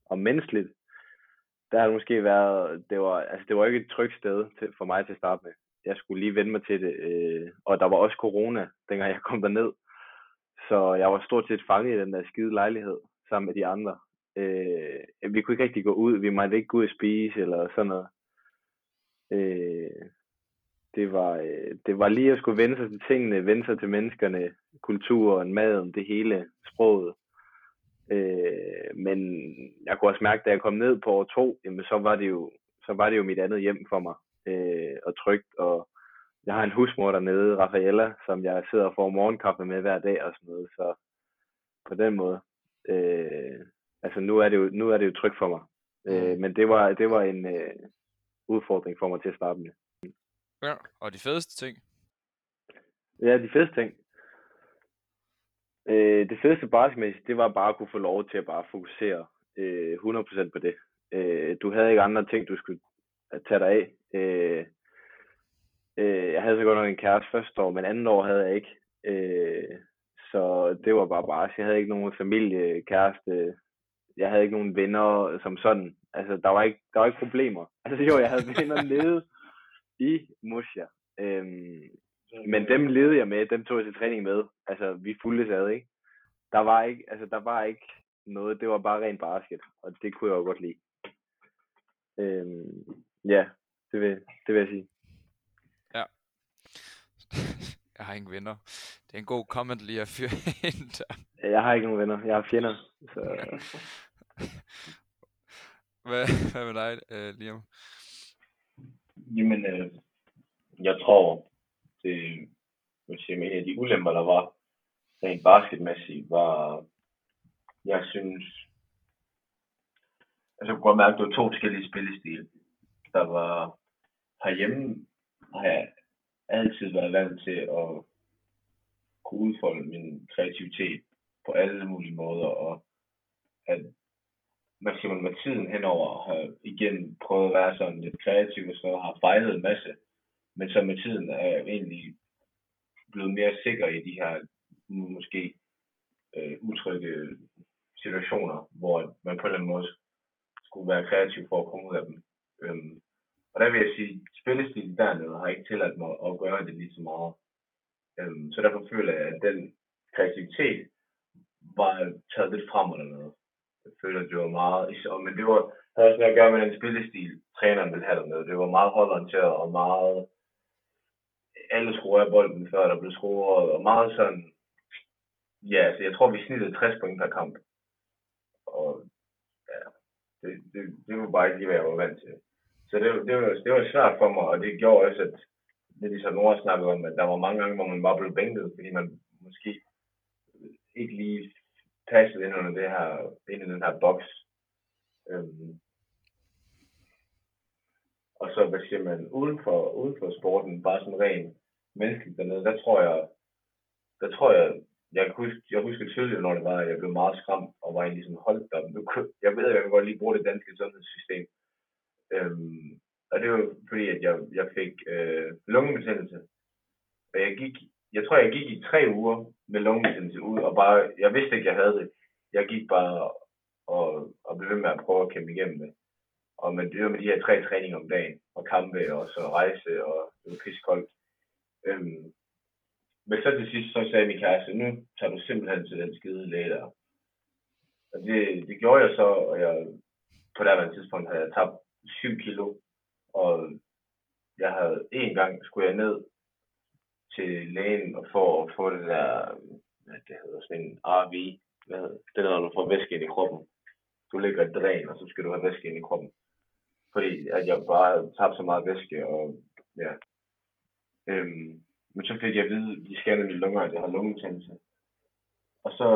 Og menneskeligt, der har det måske været, det var ikke et trygt sted for mig til at starte med. Jeg skulle lige vende mig til det, og der var også corona, dengang jeg kom derned. Så jeg var stort set fanget i den der skide lejlighed, sammen med de andre. Vi kunne ikke rigtig gå ud, vi måtte ikke gå ud og spise, eller sådan noget. Det var lige at skulle vende sig til tingene, vende sig til menneskerne, kulturen, maden, det hele, sproget. Men jeg kunne også mærke, da jeg kom ned på år 2, jamen, så var det jo mit andet hjem for mig, og trygt, og jeg har en husmor dernede, Rafaela, som jeg sidder og får morgenkaffe med hver dag og sådan noget, så på den måde, altså nu er det jo trygt for mig, men det var en udfordring for mig til at starte med. Ja, og de fedeste ting? Ja, de fedeste ting. Det fedeste basketmæssigt, det var bare at kunne få lov til at bare fokusere 100% på det. Du havde ikke andre ting, du skulle tage dig af. Jeg havde så godt nok en kæreste første år, men andet år havde jeg ikke. Så det var bare bars. Jeg havde ikke nogen familie, kæreste. Jeg havde ikke nogen venner som sådan. Altså, der var ikke problemer. Altså jo, jeg havde venner nede i Murcia. Men dem levede jeg med, dem tog jeg til træning med. Altså, vi fulgtes ad, ikke? Der var ikke noget, det var bare rent basket, og det kunne jeg jo godt lide. Ja, det vil jeg sige. Ja. Jeg har ingen venner. Det er en god comment lige at fyre ind der. Jeg har ikke nogen venner, jeg har fjender. Så... Hvad med dig, Liam? Jamen, jeg tror... en af de ulemper, der var rent basketmæssigt, var, jeg synes, altså jeg kunne godt mærke, at det var 2 forskellige spillestil. Der var herhjemme, har jeg altid været vant til at kunne udfolde min kreativitet på alle mulige måder, og at man med tiden henover har igen prøvet at være sådan lidt kreativ, og så har fejlet en masse. Men så med tiden er jeg egentlig blevet mere sikker i de her måske utrygge situationer, hvor man på en eller anden måde skulle være kreativ for at komme ud af dem. Og der vil jeg sige, at spillestilen dernede har ikke tilladt mig at gøre det lige så meget. Så derfor føler jeg, at den kreativitet var taget lidt frem eller noget. Jeg føler, at det var meget... Men det havde også noget at gøre med den spillestil, træneren ville have dernede. Det var meget holdorienteret og meget... Alle skruer af bolden, før der blev scoret, og meget sådan... Ja, så jeg tror, vi snittede 60 point per kamp. Og ja, det var bare ikke lige, hvad jeg var vant til. Så det var svært for mig, og det gjorde også, at... Det ligesom Nora snakkede om, at der var mange gange, hvor man bare blev bænket, fordi man måske ikke lige passede ind i den her boks. Og så, hvad siger man, uden for sporten, bare sådan rent menneskeligt dernede, der tror jeg, jeg husker tydeligt, når det var, at jeg blev meget skræmt, og var egentlig sådan, hold da, jeg ved, at jeg kan godt lige bruge det danske sundhedssystem, Og det var fordi, at jeg fik lungebetændelse. Og jeg tror, jeg gik i 3 uger med lungebetændelse ud, og bare, jeg vidste ikke, jeg havde det. Jeg gik bare og blev ved med at prøve at kæmpe igennem det. Og man døde med de her 3 træninger om dagen, og kampe, og så rejse, og det var pissekoldt. Men så til sidst, så sagde min kæreste, nu tager du simpelthen til den skide læge der. Og det gjorde jeg så, og jeg, på det tidspunkt havde jeg tabt 7 kilo. Og jeg havde en gang, skulle jeg ned til lægen og for at få det der, hvad det hedder, sådan en RV. Det er, når du får væske ind i kroppen. Du ligger i dræn, og så skal du have væske ind i kroppen. Fordi at jeg bare havde tabt så meget væske, og ja. Men så fik jeg at vide, de skannede mine lunger, at jeg har lungebetændelse. Og så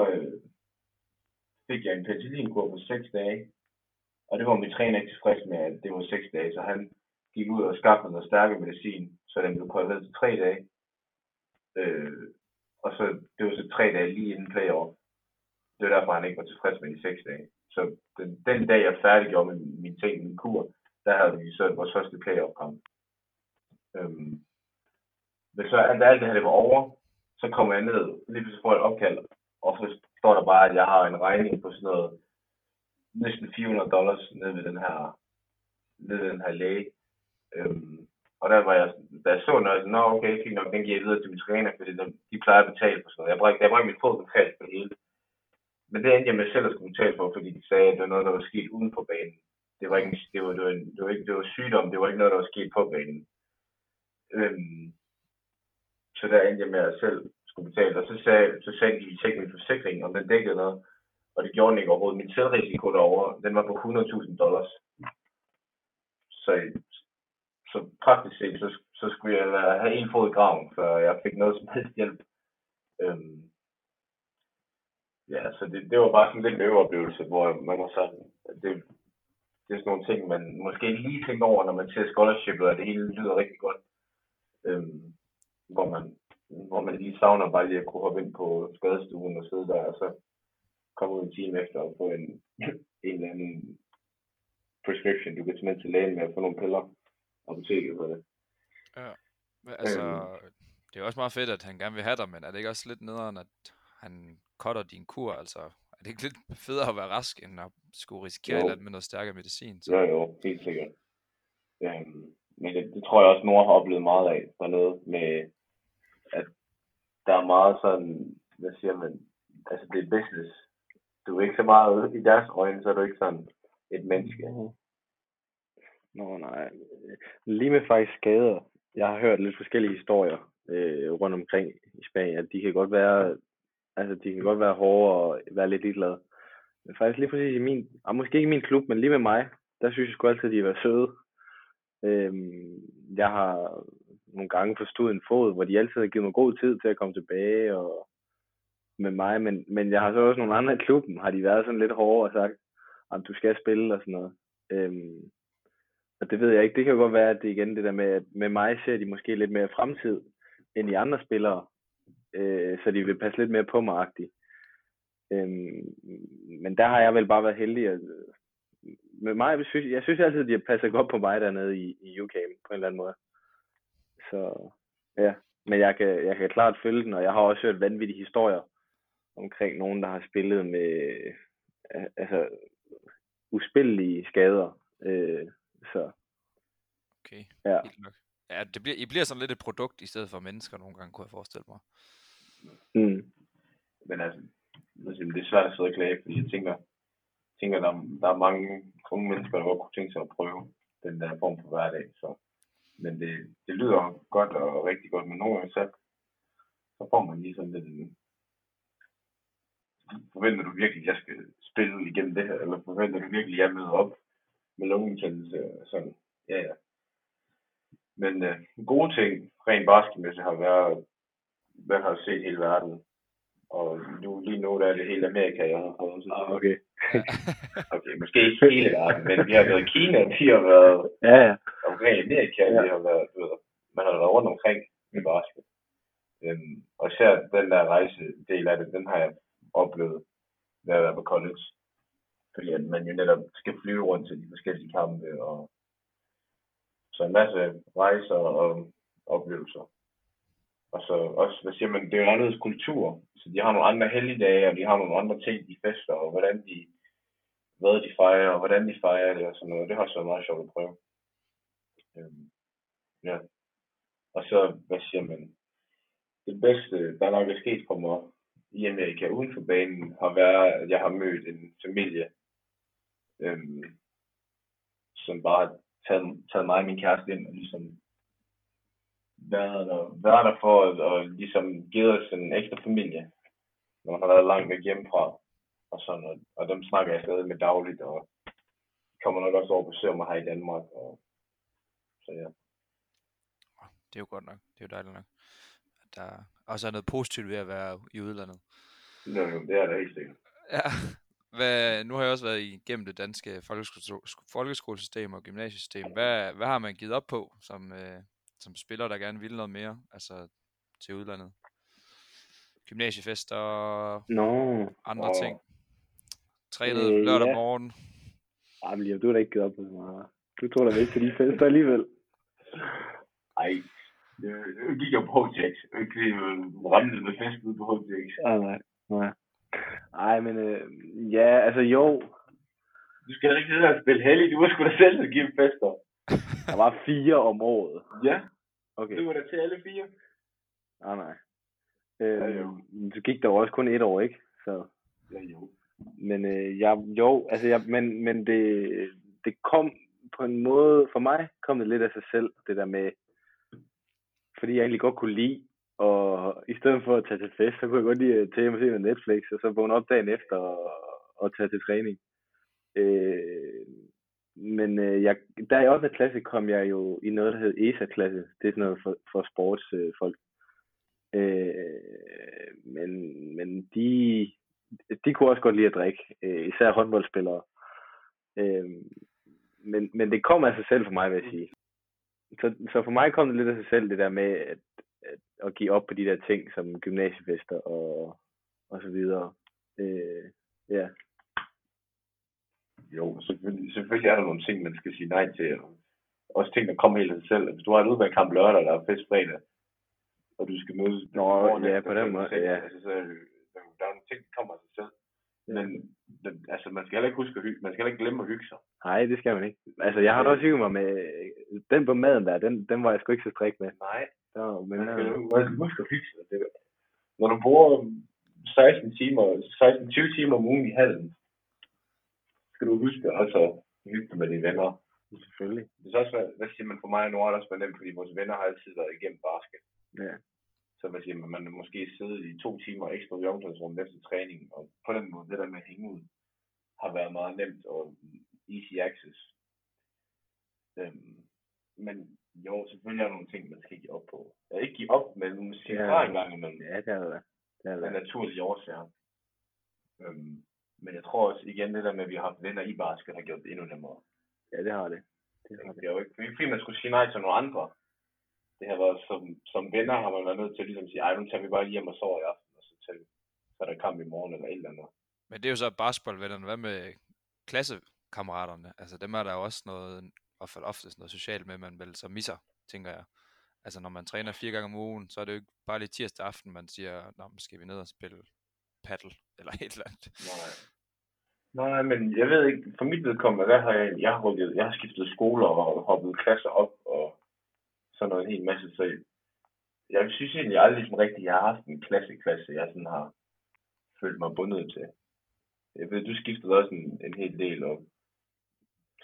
fik jeg en penicillinkur på 6 dage. Og det var min træner ikke tilfreds med, at det var 6 dage, så han gik ud og skaffede noget stærke medicin, så den blev koldt ned til 3 dage. Og så, det var så 3 dage lige inden playoff. Det var derfor, han ikke var tilfreds med de 6 dage. Så den dag, jeg færdiggjorde med mine ting, min kur, der havde vi så vores første playoff-kamp. Men så alt det her, det var over, så kommer jeg ned, lige pludselig får jeg et opkald, og så står der bare, at jeg har en regning på sådan noget, næsten $400 nede ved den her læge. Og der var jeg, da jeg så noget, nå okay, fint nok, den giver jeg videre til min træner, fordi de plejer at betale for sådan noget. Jeg brækker mit fod betalt for det hele. Men det endte jeg med selv at skulle betale for, fordi de sagde, at det var noget, der var sket uden på banen. Det var sygdom, det var ikke noget, der var sket på banen. Så der endte jeg med at selv skulle betale, og så sagde de, at de tjekkede min forsikring, om den dækkede noget. Og det gjorde den ikke overhovedet. Min selvrisiko derovre, den var på $100,000. Så praktisk set, så skulle jeg have en fod i graven, før jeg fik noget som helst hjælp. Ja, så det var bare sådan lidt en øveoplevelse, hvor man var sådan, det er sådan nogle ting, man måske ikke lige tænker over, når man ser scholarshipet, og det hele lyder rigtig godt. Hvor man lige savner bare lige at kunne hoppe ind på skadestuen og sidde der, og så komme ud en time efter og få en eller anden prescription, du kan tage med til lægen med at få nogle piller og betale for det. Ja, men altså, det er jo også meget fedt, at han gerne vil have dig, men er det ikke også lidt nederen, at han cutter din kur, altså? Er det ikke lidt federe at være rask, end at skulle risikere lidt med noget stærkere medicin? Så? Jo, helt sikkert. Men det tror jeg også, Nora har oplevet meget af, for noget med, at der er meget sådan, hvad siger man, altså det er business. Du er ikke så meget i deres øjne, så er du ikke sådan et menneske. Nå nej. Lige med faktisk skader. Jeg har hørt lidt forskellige historier rundt omkring i Spanien, at de kan godt være, altså de kan godt være hårde og være lidt ligeglade. Men faktisk lige præcis i min, og måske ikke i min klub, men lige med mig, der synes jeg sgu altid, at de var søde. Jeg har nogle gange forstået en fod, hvor de altid har givet mig god tid til at komme tilbage og med mig, men jeg har så også nogle andre i klubben, har de været sådan lidt hårdere og sagt, at du skal spille og sådan noget. Og det ved jeg ikke, det kan jo godt være, at det igen det der med, at med mig ser de måske lidt mere fremtid end de andre spillere, så de vil passe lidt mere på mig-agtigt. Men der har jeg vel bare været heldig at, med mig, jeg synes altid, at de passer godt på mig dernede i UCAM på en eller anden måde. Så ja, men jeg kan klart følge den, og jeg har også hørt vanvittige historier omkring nogen, der har spillet med altså uspillige skader. Så okay, ja. Helt nok. Ja, I bliver sådan lidt et produkt i stedet for mennesker nogle gange, kunne jeg forestille mig. Men altså, det er svært at sidde og klage, fordi jeg tænker, der er mange unge mennesker, der godt kunne tænke sig at prøve den der form for hverdag. Så. Men det lyder godt og rigtig godt, men nogle gange så får man lige sådan lidt, forventer du virkelig, at jeg skal spille igennem det her, eller forventer du virkelig, at jeg møder op med lungebetændelse og sådan, ja. Men gode ting, rent basketmæssigt, har været, hvad har set hele verden. Og lige nu der er det hele Amerika, jeg har prøvet sådan. Okay. Ja. Okay, måske ikke hele verden, men vi har været i Kina, vi har været omkring Amerika, vi har været, man har været rundt omkring med basket. Og især den der rejsedel af det, den har jeg oplevet ved at være på college. Fordi at man jo netop skal flyve rundt til de forskellige kampe, og Så en masse rejser og oplevelser. Og så også, hvad siger man, det er jo anderledes kultur. Så de har nogle andre helligdage, og de har nogle andre ting, de fester, og hvad de fejrer, og hvordan de fejrer det og sådan noget. Det har så meget sjovt at prøve. Ja. Og så, hvad siger man, det bedste, der nok er sket for mig i Amerika uden for banen, har været, at jeg har mødt en familie, som bare har taget mig og min kæreste ind og ligesom været der for og ligesom givet os en ekstra familie, når man har været langt væk hjemmefra og sådan noget. Og dem snakker jeg stadig med dagligt, og kommer nok også over og besøger mig her i Danmark. Og så ja. Det er jo godt nok. Det er jo dejligt nok. At der også er noget positivt ved at være i udlandet. Jo, det er det helt sikkert. Ja. Nu har jeg også været igennem det danske folkeskolesystem og gymnasiesystem. Hvad har man givet op på som spiller, der gerne vil noget mere, altså til udlandet? Gymnasiefester og andre ting. Trænet lørdag morgen. Jamen Liam, du har da ikke givet op på så meget. Du tog da væk til de fester alligevel. Ej, det gik jo på HTX. Det ramte med fest ude på HTX. Nej. Ej, men ja, altså jo. Du skal da ikke sidde og spille hellig. Du må sgu da selv give fester. Der var 4 om året. Ja, okay. Du var da til alle 4. Nej. Du gik der også kun 1 år, ikke? Så. Ja, jo. Men men det kom på en måde, for mig kom det lidt af sig selv, det der med, fordi jeg egentlig godt kunne lide, og i stedet for at tage til fest, så kunne jeg godt lide at tage hjem og se med Netflix, og så vågne op dagen efter og tage til træning. Der i 8. klasse kom jeg jo i noget, der hed ESA-klasse. Det er sådan noget for sportsfolk. Men de kunne også godt lide at drikke, især håndboldspillere. Men det kom af sig selv for mig, vil jeg sige. Så for mig kom det lidt af sig selv, det der med at give op på de der ting, som gymnasiefester og så videre. Ja. Jo, selvfølgelig er der nogle ting, man skal sige nej til. Også ting, der kommer helt af sig selv. Hvis du har et udvalgkamp lørdag, der er fest fredag, og du skal mødes... på den måde, ja. Altså, så, der er nogle ting, der kommer af sig selv. Men altså, man skal heller ikke huske man skal ikke glemme at hygge sig. Nej, det skal man ikke. Altså, jeg har da også hygget mig med... Den på maden der, den var jeg sgu ikke så strikt med. Nej. Så, men man skal huske at hygge sig. Det, når du bruger 16-20 timer om ugen i hallen, skal du huske at altså, hygge dig med dine venner. Selvfølgelig. Det er også, hvad siger man for mig nu, er det også med dem, fordi vores venner har altid været igennem basket. Ja. Så hvad siger man, man måske siddet i 2 timer ekstra i omklædningsrummet efter træningen, og på den måde, det der med at hænge ud, har været meget nemt og easy access. Men jo, selvfølgelig er der nogle ting, man skal give op på. Jeg ikke give op, men man skal bare engang imellem. Ja, det er det. Af naturlige årsager. Men jeg tror også igen, det der med, at vi har haft venner i basket, har gjort det endnu nemmere. Ja, det har det. Det er jo ikke fordi, man skulle sige nej til nogle andre. Det har været som venner, har man været nødt til at ligesom sige, ej, nu tager vi bare hjem og sover i aften, og så er der kamp i morgen eller et eller andet. Men det er jo så basketballvennerne. Hvad med klassekammeraterne? Altså dem er der jo også noget, oftest noget socialt med, man vel så misser, tænker jeg. Altså når man træner 4 gange om ugen, så er det jo ikke bare lige tirsdag aften, man siger, nå, skal vi ned og spille paddle eller et eller andet. Nej, men jeg ved ikke, for mit vedkommende, der har jeg har skiftet skoler og hoppet klasser op og sådan noget en hel masse, så jeg synes egentlig jeg aldrig sådan rigtig, jeg har haft en klasse, jeg sådan har følt mig bundet til. Jeg ved, du skiftede også en hel del op.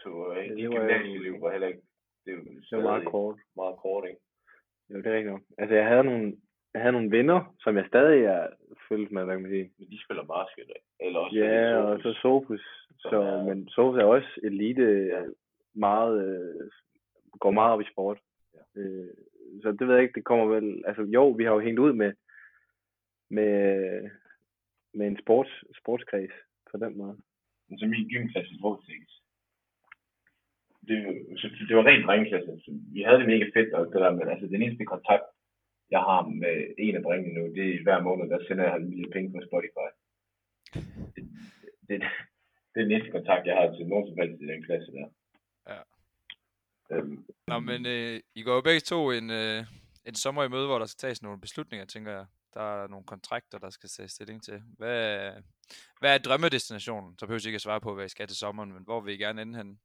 Gymnasieliv var heller ikke, det var meget kort, ikke? Jo, det er rigtigt. Altså, jeg havde nogle venner, som jeg stadig er følt med, hvad kan man sige. Men de spiller basket, eller også Sofus. Og så Sofus. Men Sofus er også elite, går meget op i sport. Ja. Så det ved jeg ikke, det kommer vel, altså jo, vi har jo hængt ud med en sportskreds, på den måde. Så min gymklasse i Vortex. Det var rent drengeklasse. Altså, vi havde det mega fedt, og det der, men altså den eneste kontakt, jeg har med en af drengene nu, det er hver måned, der sender jeg en lille penge på Spotify. Det er den næste kontakt, jeg har til nogen som helst i den klasse der. Ja. Nå, men I går jo begge to en sommer i møde, hvor der skal tages nogle beslutninger, tænker jeg. Der er nogle kontrakter, der skal sættes stilling til. Hvad er drømmedestinationen? Så behøver jeg ikke at svare på, hvad I skal til sommeren, men hvor vil I gerne ende hen?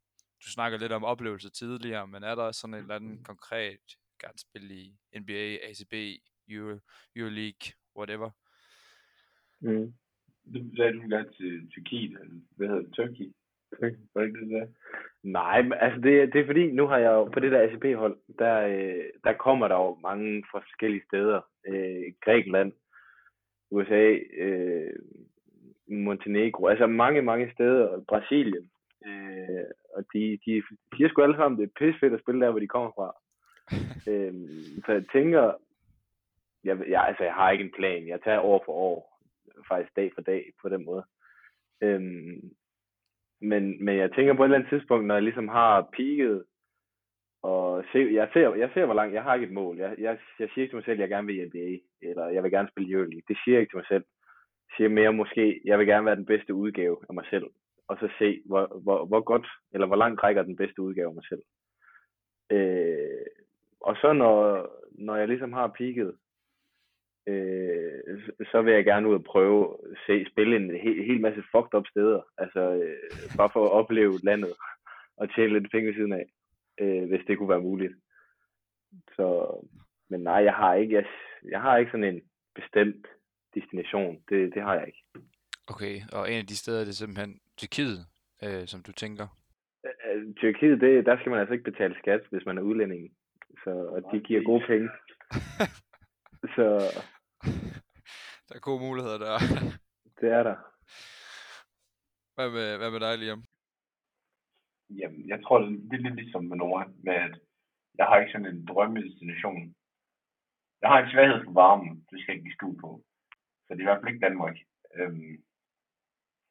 Du snakker lidt om oplevelser tidligere, men er der sådan et eller andet konkret, gerne spille i NBA, ACB, Euroleague, whatever? Du sagde du engang til Tyrkiet, hvad hedder det, Turkey? Var det ikke det der? Nej, men altså det er fordi, nu har jeg jo på det der ACB-hold, der kommer der jo mange fra forskellige steder. Grækenland, USA, Montenegro, altså mange steder, Brasilien. Og de siger sgu alle sammen, det er pissefedt at spille der, hvor de kommer fra. Så jeg tænker, jeg har ikke en plan, jeg tager år for år, faktisk dag for dag på den måde. Men jeg tænker på et eller andet tidspunkt, når jeg ligesom har peaket, og jeg ser hvor langt, jeg har ikke et mål. Jeg siger ikke til mig selv, at jeg gerne vil i NBA, eller jeg vil gerne spille Euroleague. Det siger jeg ikke til mig selv. Jeg siger mere måske, jeg vil gerne være den bedste udgave af mig selv, og så se, hvor godt, eller hvor langt rækker den bedste udgave af mig selv. Og så når jeg ligesom har peaket, så vil jeg gerne ud og prøve at spille en hel masse fucked up steder, altså bare for at opleve landet og tjene lidt penge ved siden af, hvis det kunne være muligt. Så, men nej, jeg har ikke sådan en bestemt destination, det har jeg ikke. Okay, og en af de steder, det er simpelthen Tyrkiet, som du tænker? Tyrkiet, der skal man altså ikke betale skat, hvis man er udlænding, så, og de giver gode penge. Så der er gode muligheder der. Det er der. Hvad med dig, Liam? Jamen, jeg tror, det er lidt ligesom med Nora, med at jeg har ikke sådan en drømmedestination. Jeg har en svaghed for varmen, det skal jeg ikke skue på. Så det er i hvert fald ikke Danmark.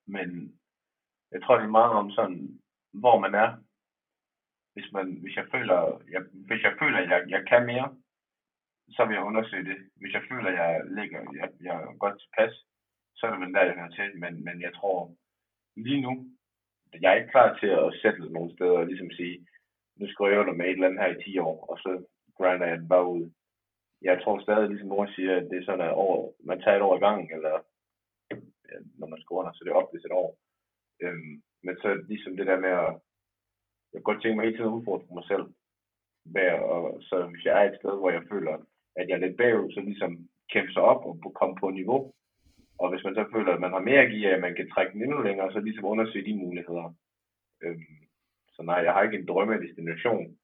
Men jeg tror, det er meget om sådan, hvor man er. Hvis jeg føler, jeg kan mere, så vil jeg undersøge det. Hvis jeg føler, jeg er godt tilpas, så er det vel der, jeg hører til. Men jeg tror, lige nu, jeg er ikke klar til at sætte nogle steder og ligesom sige, nu skriver jeg under med et eller andet her i 10 år, og så grinder jeg den bare ud. Jeg tror stadig, ligesom Nora siger, at det er sådan, at man tager et år i gang, eller når man skriver under, så det er op til et år. Men så ligesom det der med at, jeg kan godt tænke mig hele tiden at udfordre mig selv. Og så hvis jeg er et sted, hvor jeg føler, at jeg er lidt bagud, så ligesom kæmpe sig op og komme på niveau. Og hvis man så føler, at man har mere at give, at man kan trække den endnu længere, så ligesom undersøge de muligheder. Så nej, jeg har ikke en drømmedestination.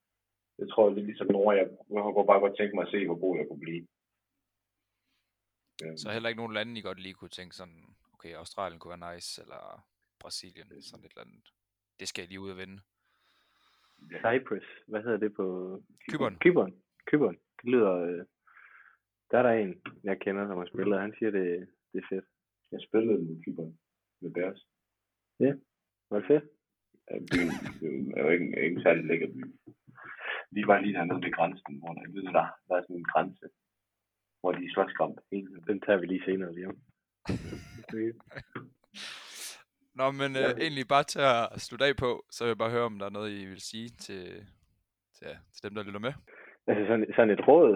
Jeg tror lidt ligesom Nora, jeg kunne bare godt tænke mig at se, hvor god jeg kunne blive. Så heller ikke nogen lande, I godt lige kunne tænke sådan, okay, Australien kunne være nice, eller Brasilien, sådan et eller andet. Det skal jeg lige ud og vende. Cyprus, hvad hedder det på Kypern. Det lyder der er der en jeg kender, som har spillet, han siger det er fedt. Jeg spillede med Kypern med Bærs. Ja, var det fedt? Det var ikke særlig lækker by. Vi var lige dernede ved grænsen, hvor der er sådan en grænse, hvor de er slåskamp. Den tager vi lige senere lige om. Nå, men egentlig bare til at slutte af på, så vil jeg bare høre, om der er noget, I vil sige til dem, der lytter med. Altså sådan et råd?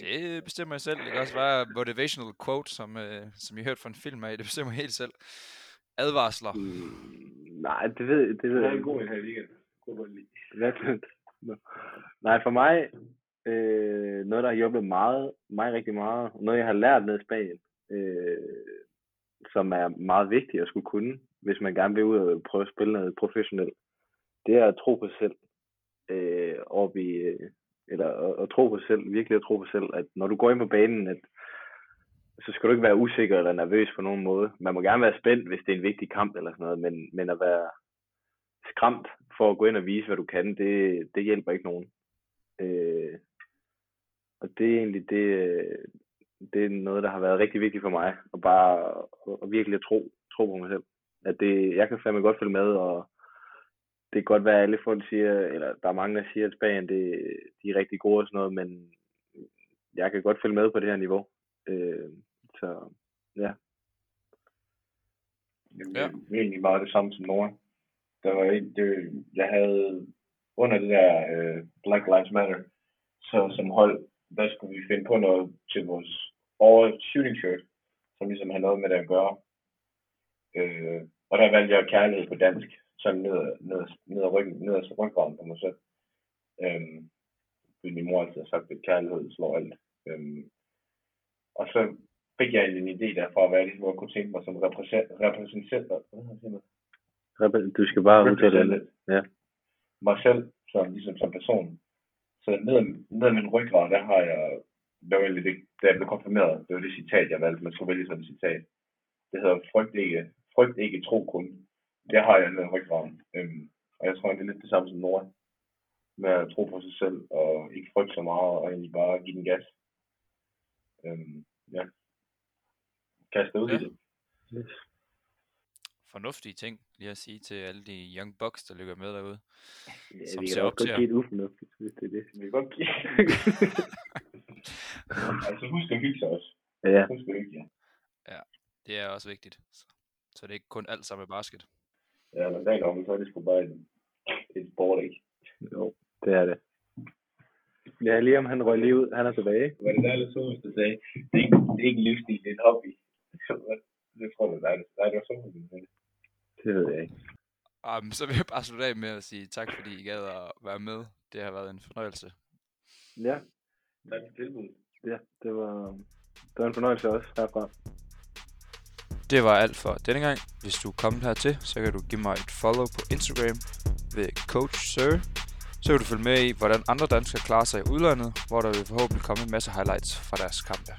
Det bestemmer jeg selv. Det kan også være motivational quote, som I hørte fra en film af. Det bestemmer jeg helt selv. Advarsler. Nej, det ved jeg ikke. Det er en god her i weekenden. Nej, for mig, noget, der har hjulpet mig rigtig meget, noget, jeg har lært ned i Spanien, som er meget vigtigt at skulle kunne, hvis man gerne vil ud og prøve at spille noget professionelt, det er at tro på sig selv. Eller at tro på sig selv, virkelig at tro på sig selv, at når du går ind på banen, så skal du ikke være usikker eller nervøs på nogen måde. Man må gerne være spændt, hvis det er en vigtig kamp eller sådan noget, men at være skræmt for at gå ind og vise, hvad du kan, det hjælper ikke nogen. Og det er egentlig det... Det er noget, der har været rigtig vigtigt for mig, og bare at virkelig at tro på mig selv. At jeg kan fandme godt følge med, og det kan godt være, alle folk siger, eller der er mange, der siger, at Spanien, de er rigtig gode og sådan noget, men jeg kan godt følge med på det her niveau. Så ja. Det er egentlig meget det samme som Nora. Jeg havde under det der Black Lives Matter, så som hold, der skulle vi finde på noget til vores overshooting shirt, som ligesom har noget med det at gøre. Og der valgte jeg kærlighed på dansk, sådan ned ad ryggraden på mig selv. Min mor altid har sagt, at kærlighed slår alt. Og så fik jeg en idé derfra, hvad jeg ligesom kunne tænke mig som repræsentant. Du skal bare udtale lidt. Ja. Mig selv, ligesom som person. Så ned ad min ryggrad, der har jeg, det var egentlig det, da jeg blev konfirmeret, det var det citat, jeg valgte. Man skulle vælge sådan et citat. Det hedder, frygt ikke, tro kun. Det har jeg ned ad ryggraden. Og jeg tror, det er lidt det samme som Nora. Med at tro på sig selv, og ikke frygte så meget, og egentlig bare give den gas. Ja. Kaste ud i det. Yes. Fornuftige ting, lige at sige til alle de young bucks, der ligger med derude. Ja, som vi ser op til jer. Vi kan godt give et ufornuftigt, hvis det er det. Vi kan godt give. Altså husk at hygge sig også. Ja. Husk at hygge jer. Ja, det er også vigtigt. Så det er ikke kun alt sammen med basket. Ja, men der kommer så det sgu bare et sport, ikke? Jo, det er det. Ja, Liam, han røg lige ud. Han er tilbage. Hvad det der lidt Sofus, der sagde, det er ikke en livsstil, det er en hobby. Det tror du, det var Sofus. Det ved jeg ikke. Så vil jeg bare slutte af med at sige tak, fordi I gad at være med. Det har været en fornøjelse. Ja. Tak for tilbuddet. Ja, det var en fornøjelse også herfra. Det var alt for denne gang. Hvis du er kommet hertil, så kan du give mig et follow på Instagram ved CoachSir. Så kan du følge med i, hvordan andre danskere klarer sig i udlandet, hvor der vil forhåbentlig komme en masse highlights fra deres kampe.